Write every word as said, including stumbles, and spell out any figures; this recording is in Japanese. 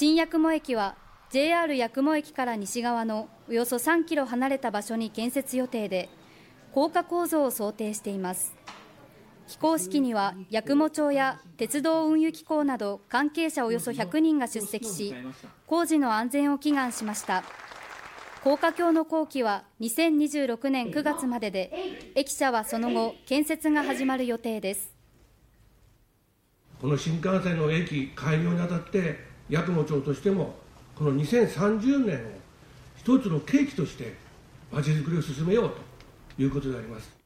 新八雲駅は ジェイアール 八雲駅から西側のおよそさんキロ離れた場所に建設予定で、高架構造を想定しています。起工式には八雲町や鉄道運輸機構など関係者およそひゃくにんが出席し、工事の安全を祈願しました。高架橋の工期はにせんにじゅうろくねんくがつまでで、駅舎はその後建設が始まる予定です。この新幹線の駅開業にあたって、八雲町としてもこのにせんさんじゅうねんを一つの契機としてまちづくりを進めようということであります。